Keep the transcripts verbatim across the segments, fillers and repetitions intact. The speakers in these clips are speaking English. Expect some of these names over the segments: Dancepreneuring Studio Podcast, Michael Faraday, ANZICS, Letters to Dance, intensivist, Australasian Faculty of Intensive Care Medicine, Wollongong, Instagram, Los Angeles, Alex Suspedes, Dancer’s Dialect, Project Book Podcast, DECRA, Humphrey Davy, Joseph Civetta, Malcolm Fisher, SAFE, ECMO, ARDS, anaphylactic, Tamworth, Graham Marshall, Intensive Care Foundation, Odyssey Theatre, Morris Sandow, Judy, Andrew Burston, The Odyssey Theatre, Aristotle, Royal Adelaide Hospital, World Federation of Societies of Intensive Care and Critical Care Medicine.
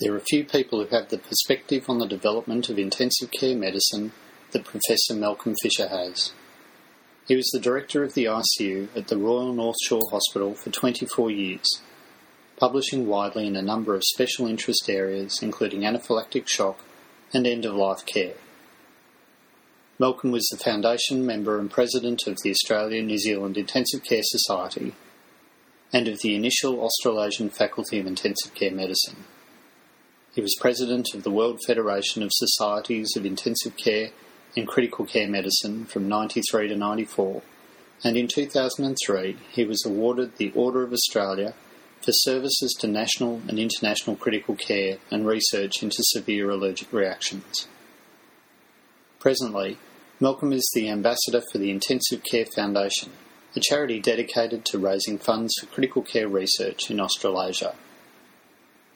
There are few people who have the perspective on the development of intensive care medicine that Professor Malcolm Fisher has. He was the director of the I C U at the Royal North Shore Hospital for twenty-four years, publishing widely in a number of special interest areas including anaphylactic shock and end-of-life care. Malcolm was the foundation member and president of the Australia New Zealand Intensive Care Society and of the initial Australasian Faculty of Intensive Care Medicine. He was president of the World Federation of Societies of Intensive Care and Critical Care Medicine from ninety-three to ninety-four, and in two thousand three he was awarded the Order of Australia for services to national and international critical care and research into severe allergic reactions. Presently, Malcolm is the ambassador for the Intensive Care Foundation, a charity dedicated to raising funds for critical care research in Australasia.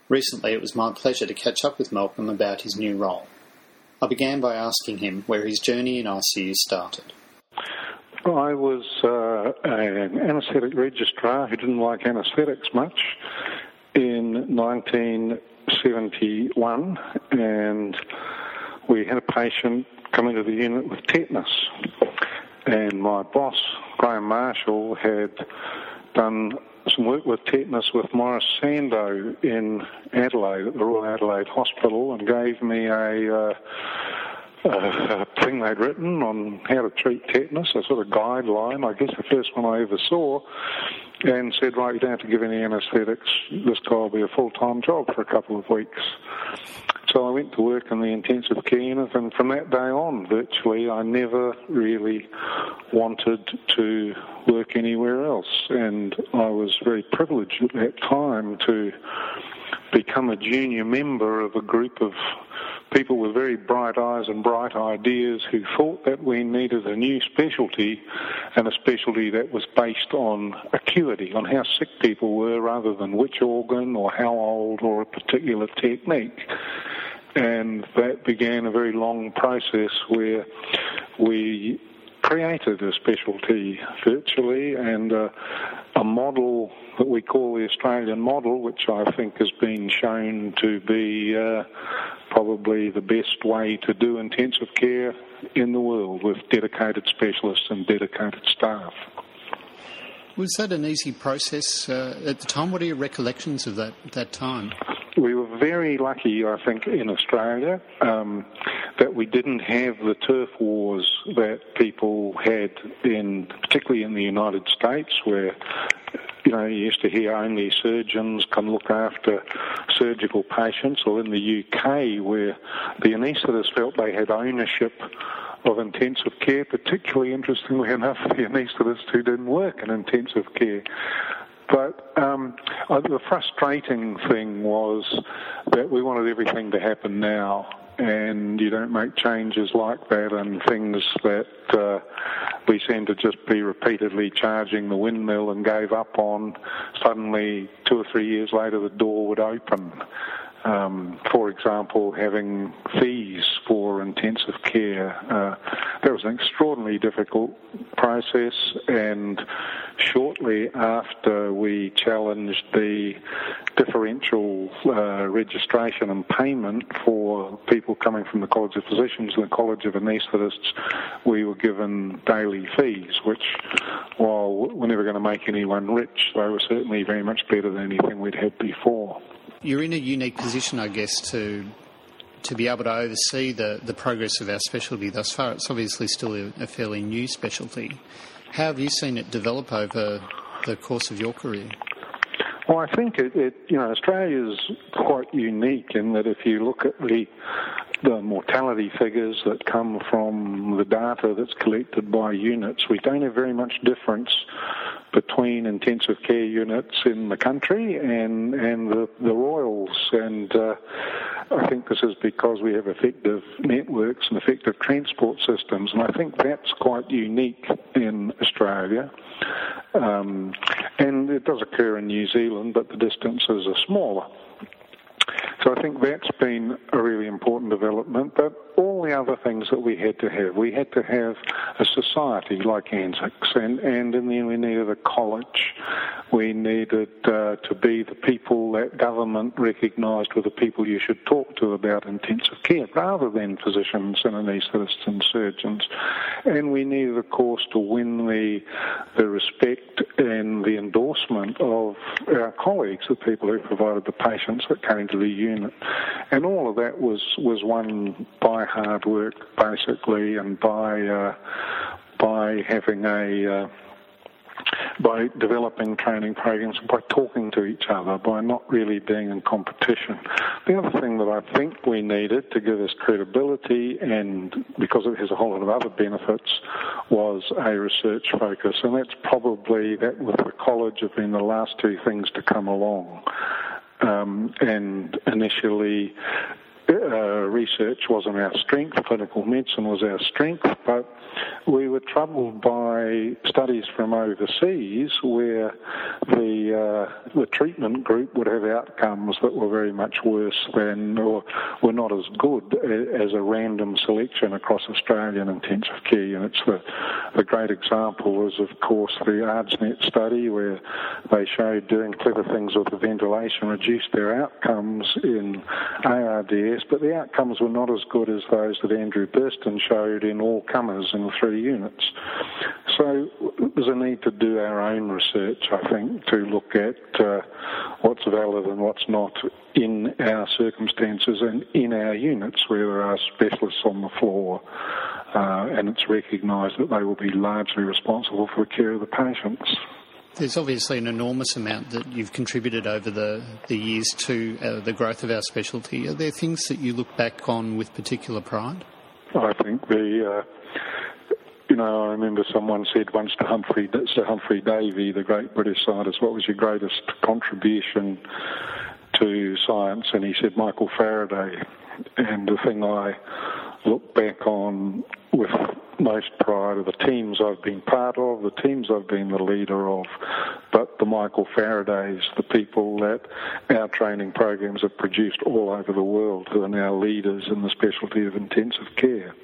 Recently, it was my pleasure to catch up with Malcolm about his new role. I began by asking him where his journey in I C U started. I was uh, an anaesthetic registrar who didn't like anaesthetics much in nineteen seventy-one, and we had a patient come into the unit with tetanus, and my boss, Graham Marshall, had done some work with tetanus with Morris Sandow in Adelaide at the Royal Adelaide Hospital, and gave me a... Uh, Uh, a thing they'd written on how to treat tetanus, a sort of guideline, I guess the first one I ever saw, and said, right, you don't have to give any anaesthetics, this guy will be a full-time job for a couple of weeks. So I went to work in the intensive care unit, and from that day on, virtually, I never really wanted to work anywhere else, and I was very privileged at that time to become a junior member of a group of people with very bright eyes and bright ideas who thought that we needed a new specialty, and a specialty that was based on acuity, on how sick people were rather than which organ or how old or a particular technique. And that began a very long process where we created a specialty virtually, and a, a model that we call the Australian model, which I think has been shown to be uh, probably the best way to do intensive care in the world, with dedicated specialists and dedicated staff. Was that an easy process uh, at the time? What are your recollections of that, that time? We were very lucky, I think, in Australia um, that we didn't have the turf wars that people had, in, particularly in the United States, where you know you used to hear only surgeons can look after surgical patients, or in the U K where the anaesthetists felt they had ownership of intensive care, particularly, interestingly enough, the anaesthetists who didn't work in intensive care. But um, the frustrating thing was that we wanted everything to happen now, and you don't make changes like that, and things that uh, we seem to just be repeatedly charging the windmill and gave up on, suddenly two or three years later the door would open. Um, for example, having fees for intensive care. Uh, that was an extraordinarily difficult process, and shortly after we challenged the differential uh, registration and payment for people coming from the College of Physicians and the College of Anaesthetists, we were given daily fees, which, while we're never going to make anyone rich, they were certainly very much better than anything we'd had before. You're in a unique position, I guess, to to be able to oversee the, the progress of our specialty thus far. It's obviously still a, a fairly new specialty. How have you seen it develop over the course of your career? Well, I think it, it you know, Australia's quite unique in that if you look at the the mortality figures that come from the data that's collected by units, we don't have very much difference between intensive care units in the country and, and the, the Royals. And uh, I think this is because we have effective networks and effective transport systems, and I think that's quite unique in Australia. Um, and it does occur in New Zealand, but the distances are smaller. So I think that's been a really important development, but all the other things that we had to have. We had to have a society like ANZICS, and, and in the end we needed a college. We needed uh, to be the people that government recognised were the people you should talk to about intensive care, rather than physicians and anaesthetists and surgeons. And we needed, of course, to win the, the respect and the endorsement of our colleagues, the people who provided the patients that came to the unit. And all of that was, was won by hard work, basically, and by uh, by having a... Uh, by developing training programs, by talking to each other, by not really being in competition. The other thing that I think we needed to give us credibility, and because it has a whole lot of other benefits, was a research focus. And that's probably, that with the college, have been the last two things to come along. Um, and initially... Uh, research wasn't our strength, clinical medicine was our strength, but we were troubled by studies from overseas where the uh, the treatment group would have outcomes that were very much worse than, or were not as good as a random selection across Australian intensive care units. The, the great example was, of course, the ARDSnet study, where they showed doing clever things with the ventilation reduced their outcomes in A R D S, but the outcomes were not as good as those that Andrew Burston showed in all comers in three units. So there's a need to do our own research, I think, to look at uh, what's valid and what's not in our circumstances and in our units where there are specialists on the floor, uh, and it's recognised that they will be largely responsible for the care of the patients. There's obviously an enormous amount that you've contributed over the, the years to uh, the growth of our specialty. Are there things that you look back on with particular pride? I think the... Uh, you know, I remember someone said once to Humphrey, Sir Humphrey Davy, the great British scientist, what was your greatest contribution to science? And he said, Michael Faraday. And the thing I look back on with most pride are the teams I've been part of, the teams I've been the leader of, but the Michael Faradays, the people that our training programs have produced all over the world who are now leaders in the specialty of intensive care.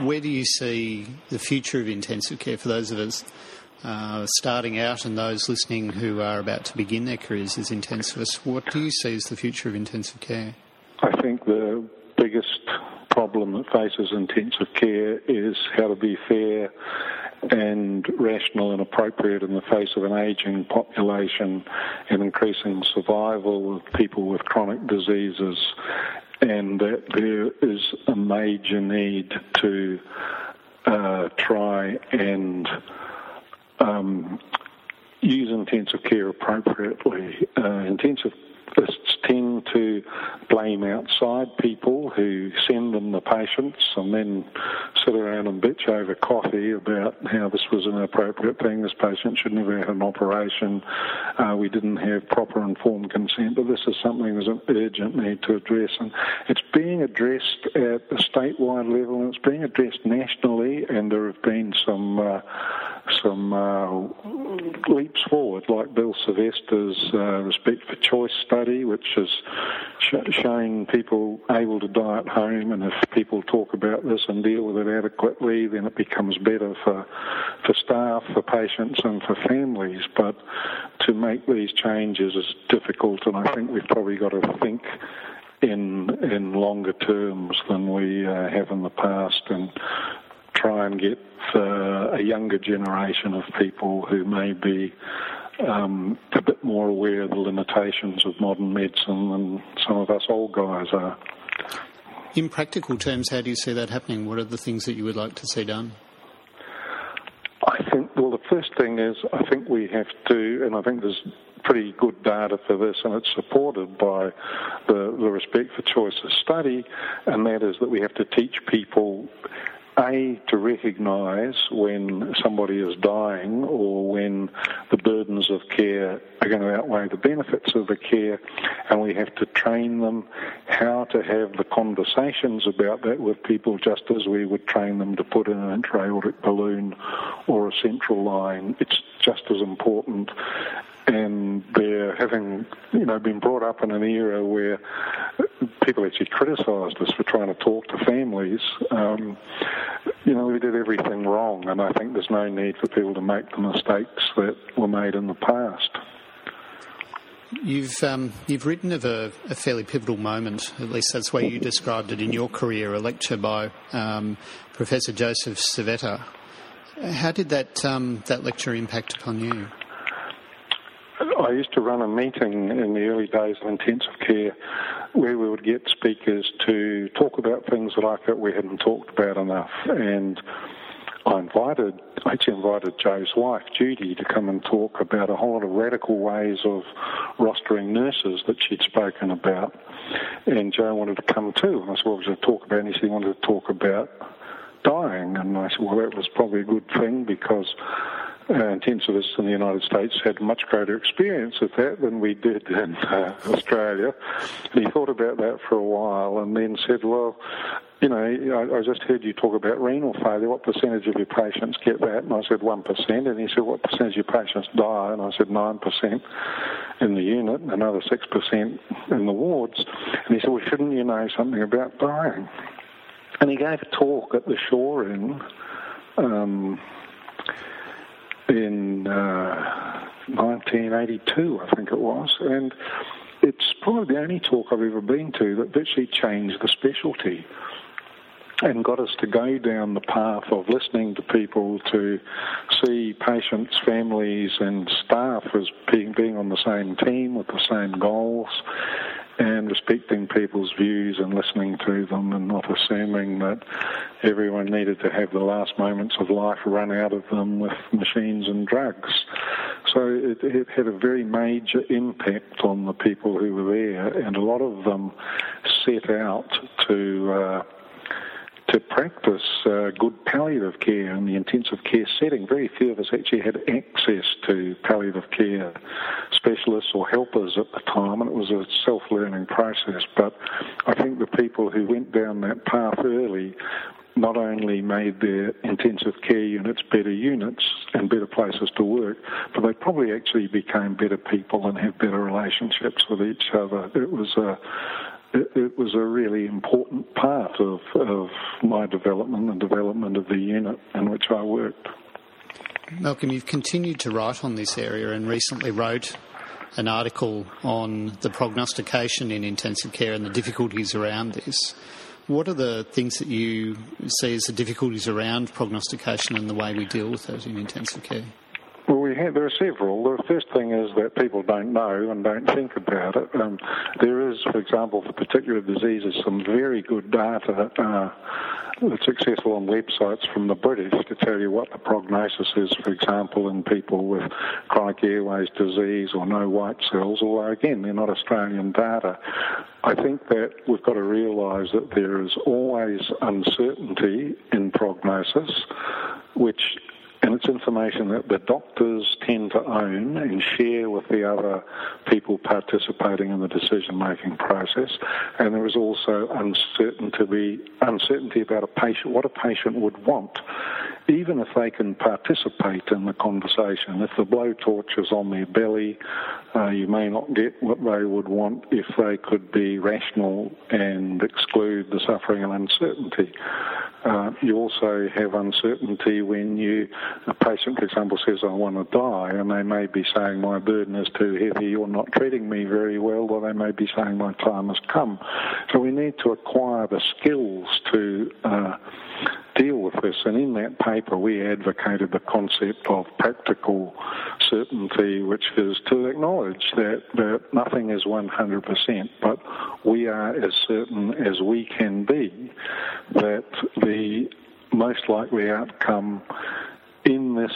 Where do you see the future of intensive care for those of us uh, starting out and those listening who are about to begin their careers as intensivists? What do you see as the future of intensive care? I think the biggest problem that faces intensive care is how to be fair and rational and appropriate in the face of an ageing population and increasing survival of people with chronic diseases, and that there is a major need to uh, try and um, use intensive care appropriately. Uh, intensive tend to blame outside people who send them the patients and then sit around and bitch over coffee about how this was an inappropriate thing, this patient should never have had an operation, uh, we didn't have proper informed consent, but this is something that's an urgent need to address. And it's being addressed at the statewide level and it's being addressed nationally, and there have been some uh, some uh, leaps forward, like Bill Sylvester's uh, Respect for Choice study, which is sh- showing people able to die at home, and if people talk about this and deal with it adequately, then it becomes better for for staff, for patients and for families. But to make these changes is difficult, and I think we've probably got to think in in longer terms than we uh, have in the past, and try and get uh, a younger generation of people who may be Um, a bit more aware of the limitations of modern medicine than some of us old guys are. In practical terms, how do you see that happening? What are the things that you would like to see done? I think, well, the first thing is I think we have to, and I think there's pretty good data for this, and it's supported by the, the Respect for Choice study, and that is that we have to teach people A, to recognise when somebody is dying or when the burdens of care are going to outweigh the benefits of the care, and we have to train them how to have the conversations about that with people, just as we would train them to put in an intra-aortic balloon or a central line. It's just as important. And they're having, you know, been brought up in an era where people actually criticised us for trying to talk to families. Um, you know, we did everything wrong, and I think there's no need for people to make the mistakes that were made in the past. You've um, you've written of a, a fairly pivotal moment, at least that's the way you described it in your career, a lecture by um, Professor Joseph Civetta. How did that um, that lecture impact upon you? I used to run a meeting in the early days of intensive care where we would get speakers to talk about things that I felt we hadn't talked about enough, and I invited, I actually invited Joe's wife, Judy, to come and talk about a whole lot of radical ways of rostering nurses that she'd spoken about. And Joe wanted to come too, and I said, what was you talk about? And he said he wanted to talk about dying. And I said, well, that was probably a good thing, because uh, intensivists in the United States had much greater experience of that than we did in uh, Australia. And he thought about that for a while and then said, well, you know, I just heard you talk about renal failure. What percentage of your patients get that? And I said, one percent. And he said, what percentage of your patients die? And I said, nine percent in the unit, another six percent in the wards. And he said, well, shouldn't you know something about dying? And he gave a talk at the Shore Inn um, in uh, nineteen eighty-two, I think it was. And it's probably the only talk I've ever been to that virtually changed the specialty and got us to go down the path of listening to people, to see patients, families and staff as being, being on the same team with the same goals, and respecting people's views and listening to them, and not assuming that everyone needed to have the last moments of life run out of them with machines and drugs. So it, it had a very major impact on the people who were there, and a lot of them set out to... Uh, to practice uh, good palliative care in the intensive care setting. Very few of us actually had access to palliative care specialists or helpers at the time, and it was a self-learning process. But I think the people who went down that path early not only made their intensive care units better units and better places to work, but they probably actually became better people and had better relationships with each other. It was a... It was a really important part of, of my development and development of the unit in which I worked. Malcolm, you've continued to write on this area and recently wrote an article on the prognostication in intensive care and the difficulties around this. What are the things that you see as the difficulties around prognostication and the way we deal with those in intensive care? Well, we have, there are several. The first thing is that people don't know and don't think about it. Um, there is, for example, for particular diseases, some very good data uh, that's accessible on websites from the British to tell you what the prognosis is, for example, in people with chronic airways disease or no white cells, although, again, they're not Australian data. I think that we've got to realise that there is always uncertainty in prognosis, which... And it's information that the doctors tend to own and share with the other people participating in the decision-making process. And there is also uncertainty, uncertainty about a patient, what a patient would want, even if they can participate in the conversation. If the blowtorch is on their belly, uh, you may not get what they would want if they could be rational and exclude the suffering and uncertainty. Uh, you also have uncertainty when you... A patient, for example, says, I want to die, and they may be saying, my burden is too heavy, you're not treating me very well, or they may be saying, my time has come. So we need to acquire the skills to uh, deal with this, and in that paper we advocated the concept of practical certainty, which is to acknowledge that, that nothing is one hundred percent, but we are as certain as we can be that the most likely outcome in this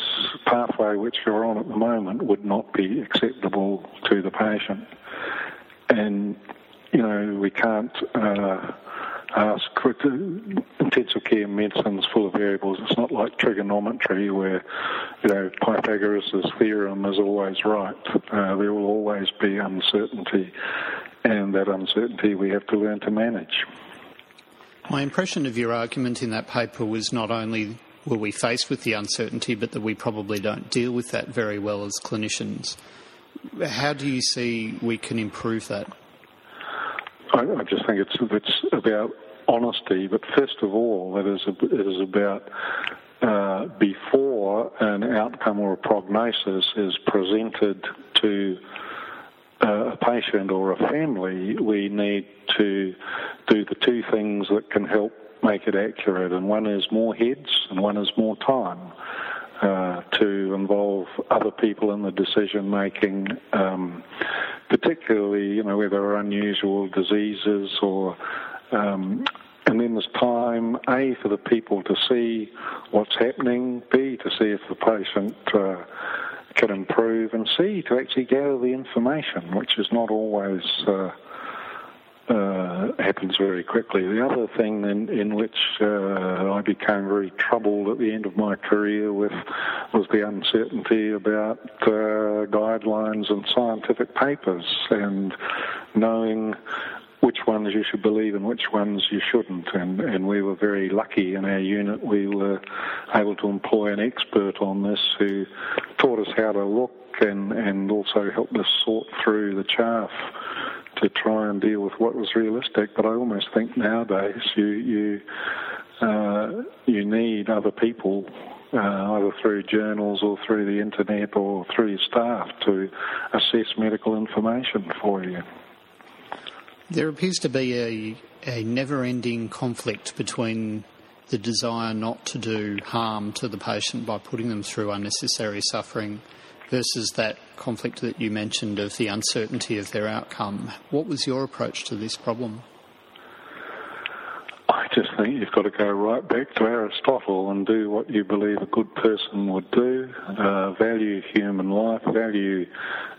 pathway which you're on at the moment would not be acceptable to the patient. And, you know, we can't uh, ask, intensive care medicine's full of variables. It's not like trigonometry where, you know, Pythagoras' theorem is always right. Uh, there will always be uncertainty, and that uncertainty we have to learn to manage. My impression of your argument in that paper was not only were we faced with the uncertainty, but that we probably don't deal with that very well as clinicians. How do you see we can improve that? I, I just think it's it's about honesty, but first of all, it is it is about uh, before an outcome or a prognosis is presented to a patient or a family, we need to do the two things that can help make it accurate, and one is more heads and one is more time uh, to involve other people in the decision making, um, particularly, you know, whether unusual diseases or um, and then there's time, A, for the people to see what's happening, B, to see if the patient uh, can improve, and C, to actually gather the information, which is not always uh, uh, happens very quickly. The other thing in, in which uh, I became very troubled at the end of my career with was the uncertainty about uh, guidelines and scientific papers, and knowing which ones you should believe and which ones you shouldn't. And, and we were very lucky in our unit. We were able to employ an expert on this who taught us how to look and, and also helped us sort through the chaff to try and deal with what was realistic. But I almost think nowadays you, you, uh, you need other people, uh, either through journals or through the internet or through your staff, to assess medical information for you. There appears to be a, a never-ending conflict between the desire not to do harm to the patient by putting them through unnecessary suffering versus that conflict that you mentioned of the uncertainty of their outcome. What was your approach to this problem? I just think you've got to go right back to Aristotle and do what you believe a good person would do, uh, value human life, value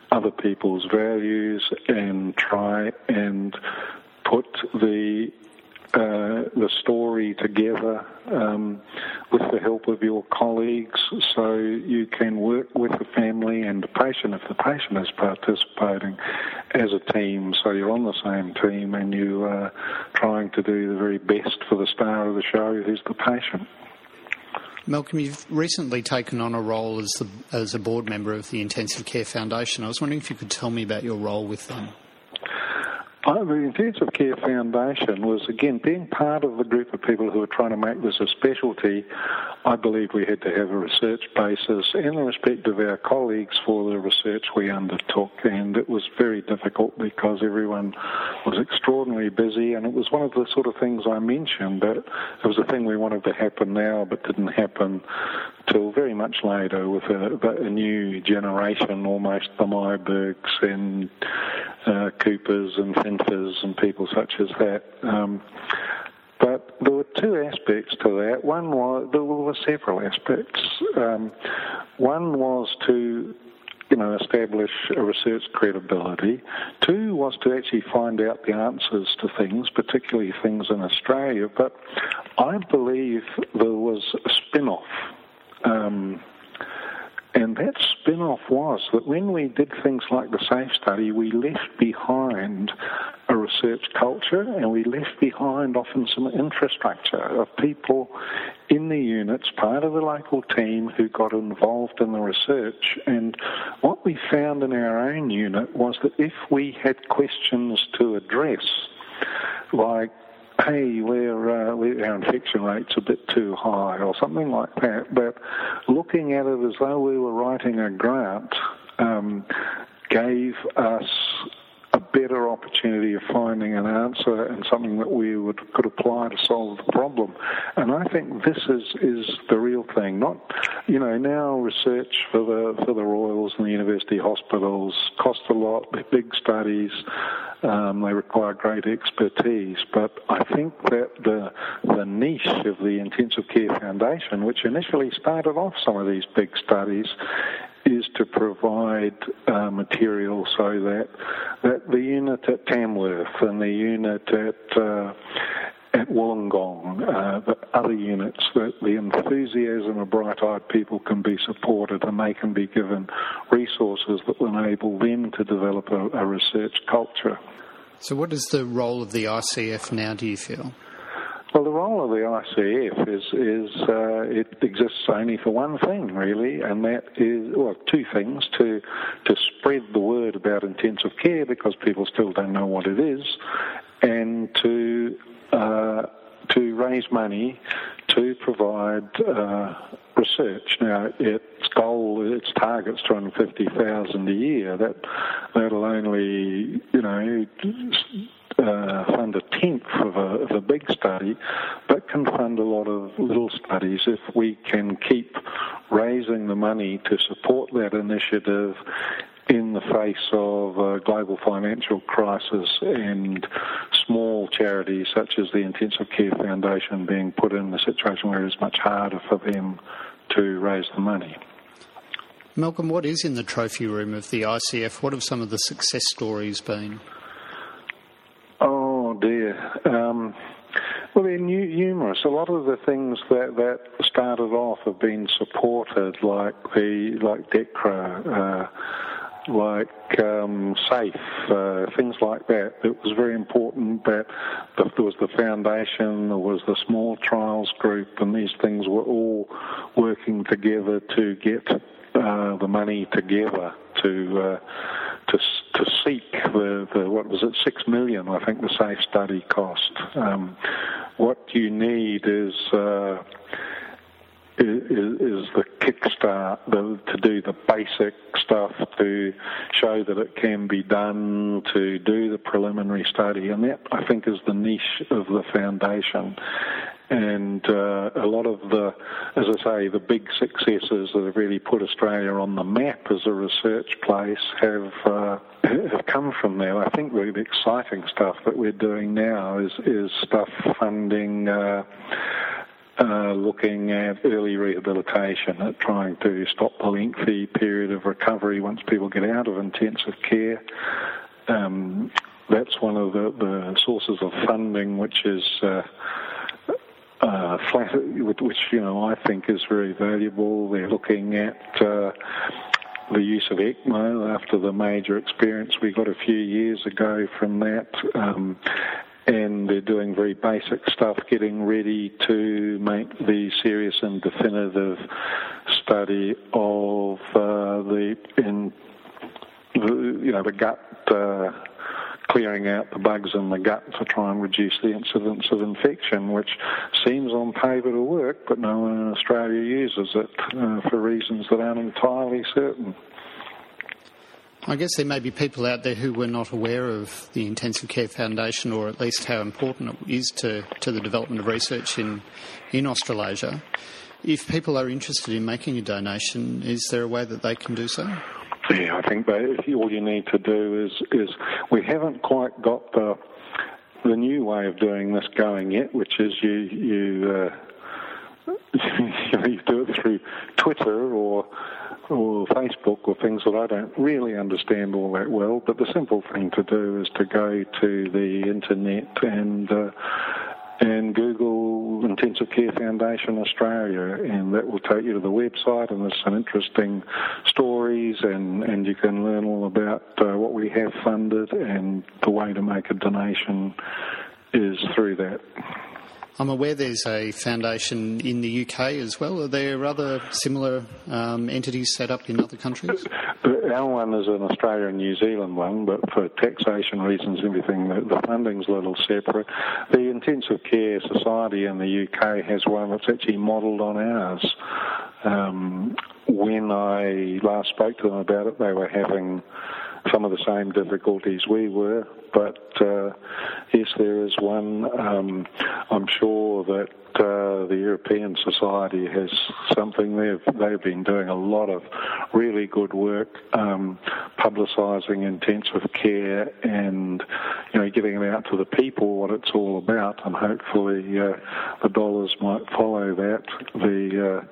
other people's values, and try and put the uh, the story together um, with the help of your colleagues, so you can work with the family and the patient, if the patient is participating, as a team, so you're on the same team and you are trying to do the very best for the star of the show, who's the patient. Malcolm, you've recently taken on a role as, the, as a board member of the Intensive Care Foundation. I was wondering if you could tell me about your role with them. Oh, the Intensive Care Foundation was, again, being part of the group of people who were trying to make this a specialty. I believe we had to have a research basis in respect of our colleagues for the research we undertook, and it was very difficult because everyone was extraordinarily busy, and it was one of the sort of things I mentioned, that it was a thing we wanted to happen now but didn't happen till very much later, with a, a new generation, almost the Mybergs and uh, Coopers and Finters and people such as that. Um, but there were two aspects to that. One was, there were several aspects. Um, one was to, you know, establish a research credibility. Two was to actually find out the answers to things, particularly things in Australia. But I believe there was a spin-off. Um, and that spin-off was that when we did things like the SAFE study, we left behind a research culture, and we left behind often some infrastructure of people in the units, part of the local team, who got involved in the research. And what we found in our own unit was that if we had questions to address, like, hey, we're, uh, we're, our infection rate's a bit too high, or something like that, but looking at it as though we were writing a grant um, gave us a better opportunity of finding an answer and something that we would, could apply to solve the problem. And I think this is, is the real thing. Not, you know, now research for the for the Royals and the university hospitals costs a lot. They're big studies. Um, they require great expertise. But I think that the the niche of the Intensive Care Foundation, which initially started off some of these big studies, is to provide uh, material so that that the unit at Tamworth and the unit at uh, at Wollongong, uh, but other units, that the enthusiasm of bright-eyed people can be supported, and they can be given resources that will enable them to develop a, a research culture. So what is the role of the I C F now, do you feel? Well, the role of the I C F is, is uh, it exists only for one thing, really, and that is, well, two things, to to spread the word about intensive care, because people still don't know what it is, and to uh, to raise money to provide uh, research. Now, its goal, its target's two hundred fifty thousand dollars a year. That that'll only, you know, Uh, fund a tenth of a, of a big study, but can fund a lot of little studies if we can keep raising the money to support that initiative in the face of a global financial crisis and small charities such as the Intensive Care Foundation being put in a situation where it's much harder for them to raise the money. Malcolm, what is in the trophy room of the I C F? What have some of the success stories been? Um, well, they're new, numerous. A lot of the things that, that started off have been supported, like the like DECRA, uh, like um, SAFE, uh, things like that. It was very important that there was the foundation, there was the small trials group, and these things were all working together to get uh, the money together to uh, to. to seek the, the, what was it, six million, I think the SAFE study cost. Um, what you need is, uh, is is the kickstart, the, to do the basic stuff, to show that it can be done, to do the preliminary study, and that, I think, is the niche of the foundation. And uh, a lot of the, as I say, the big successes that have really put Australia on the map as a research place have, uh, have come from there. I think really the exciting stuff that we're doing now is, is stuff funding, uh, uh, looking at early rehabilitation, at trying to stop the lengthy period of recovery once people get out of intensive care. Um, that's one of the, the sources of funding which is... Uh, Uh, flat, which, you know, I think is very valuable. They're looking at uh, the use of ECMO after the major experience we got a few years ago from that. Um, and they're doing very basic stuff, getting ready to make the serious and definitive study of uh, the, in, the, you know, the gut... Uh, clearing out the bugs in the gut to try and reduce the incidence of infection, which seems on paper to work, but no one in Australia uses it uh, for reasons that aren't entirely certain. I guess there may be people out there who were not aware of the Intensive Care Foundation, or at least how important it is to, to the development of research in, in Australasia. If people are interested in making a donation, is there a way that they can do so? Yeah, I think that all you need to do is, is we haven't quite got the the new way of doing this going yet, which is you you, uh, you do it through Twitter or or Facebook or things that I don't really understand all that well. But the simple thing to do is to go to the internet and uh, and Google Intensive Care Foundation Australia, and that will take you to the website, and there's some interesting stories, and, and you can learn all about uh, what we have funded, and the way to make a donation is through that. I'm aware there's a foundation in the U K as well. Are there other similar um, entities set up in other countries? Our one is an Australia and New Zealand one, but for taxation reasons and everything, the, the funding's a little separate. The Intensive Care Society in the U K has one that's actually modelled on ours. Um, when I last spoke to them about it, they were having some of the same difficulties we were, but uh, yes, there is one. Um, I'm sure that uh, the European Society has something. They've, they've been doing a lot of really good work um, publicising intensive care and, you know, getting it out to the people what it's all about, and hopefully uh, the dollars might follow that. The uh,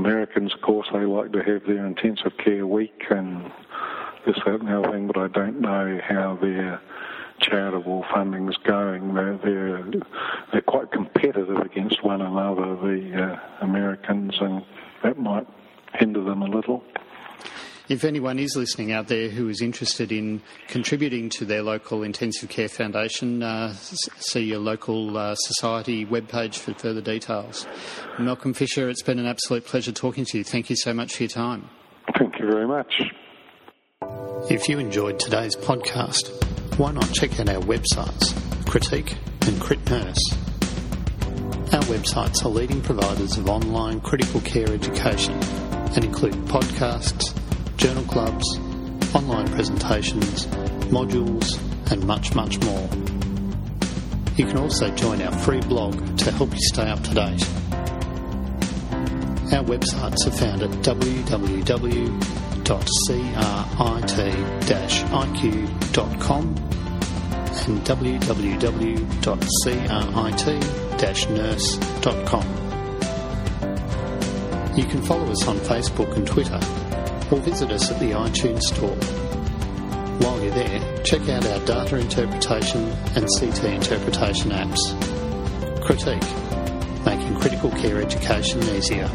Americans, of course, they like to have their intensive care week and this, that and the other thing, but I don't know how their charitable funding is going. They're, they're, they're quite competitive against one another, the uh, Americans, and that might hinder them a little. If anyone is listening out there who is interested in contributing to their local Intensive Care Foundation, uh, see your local uh, society webpage for further details. Malcolm Fisher, it's been an absolute pleasure talking to you. Thank you so much for your time. Thank you very much. If you enjoyed today's podcast, why not check out our websites, Critique and Critnurse. Our websites are leading providers of online critical care education and include podcasts, journal clubs, online presentations, modules and much, much more. You can also join our free blog to help you stay up to date. Our websites are found at w w w dot c r i t dash i q dot com and w w w dot c r i t dash nurse dot com. You can follow us on Facebook and Twitter or visit us at the iTunes Store. While you're there, check out our data interpretation and C T interpretation apps. Critique, making critical care education easier.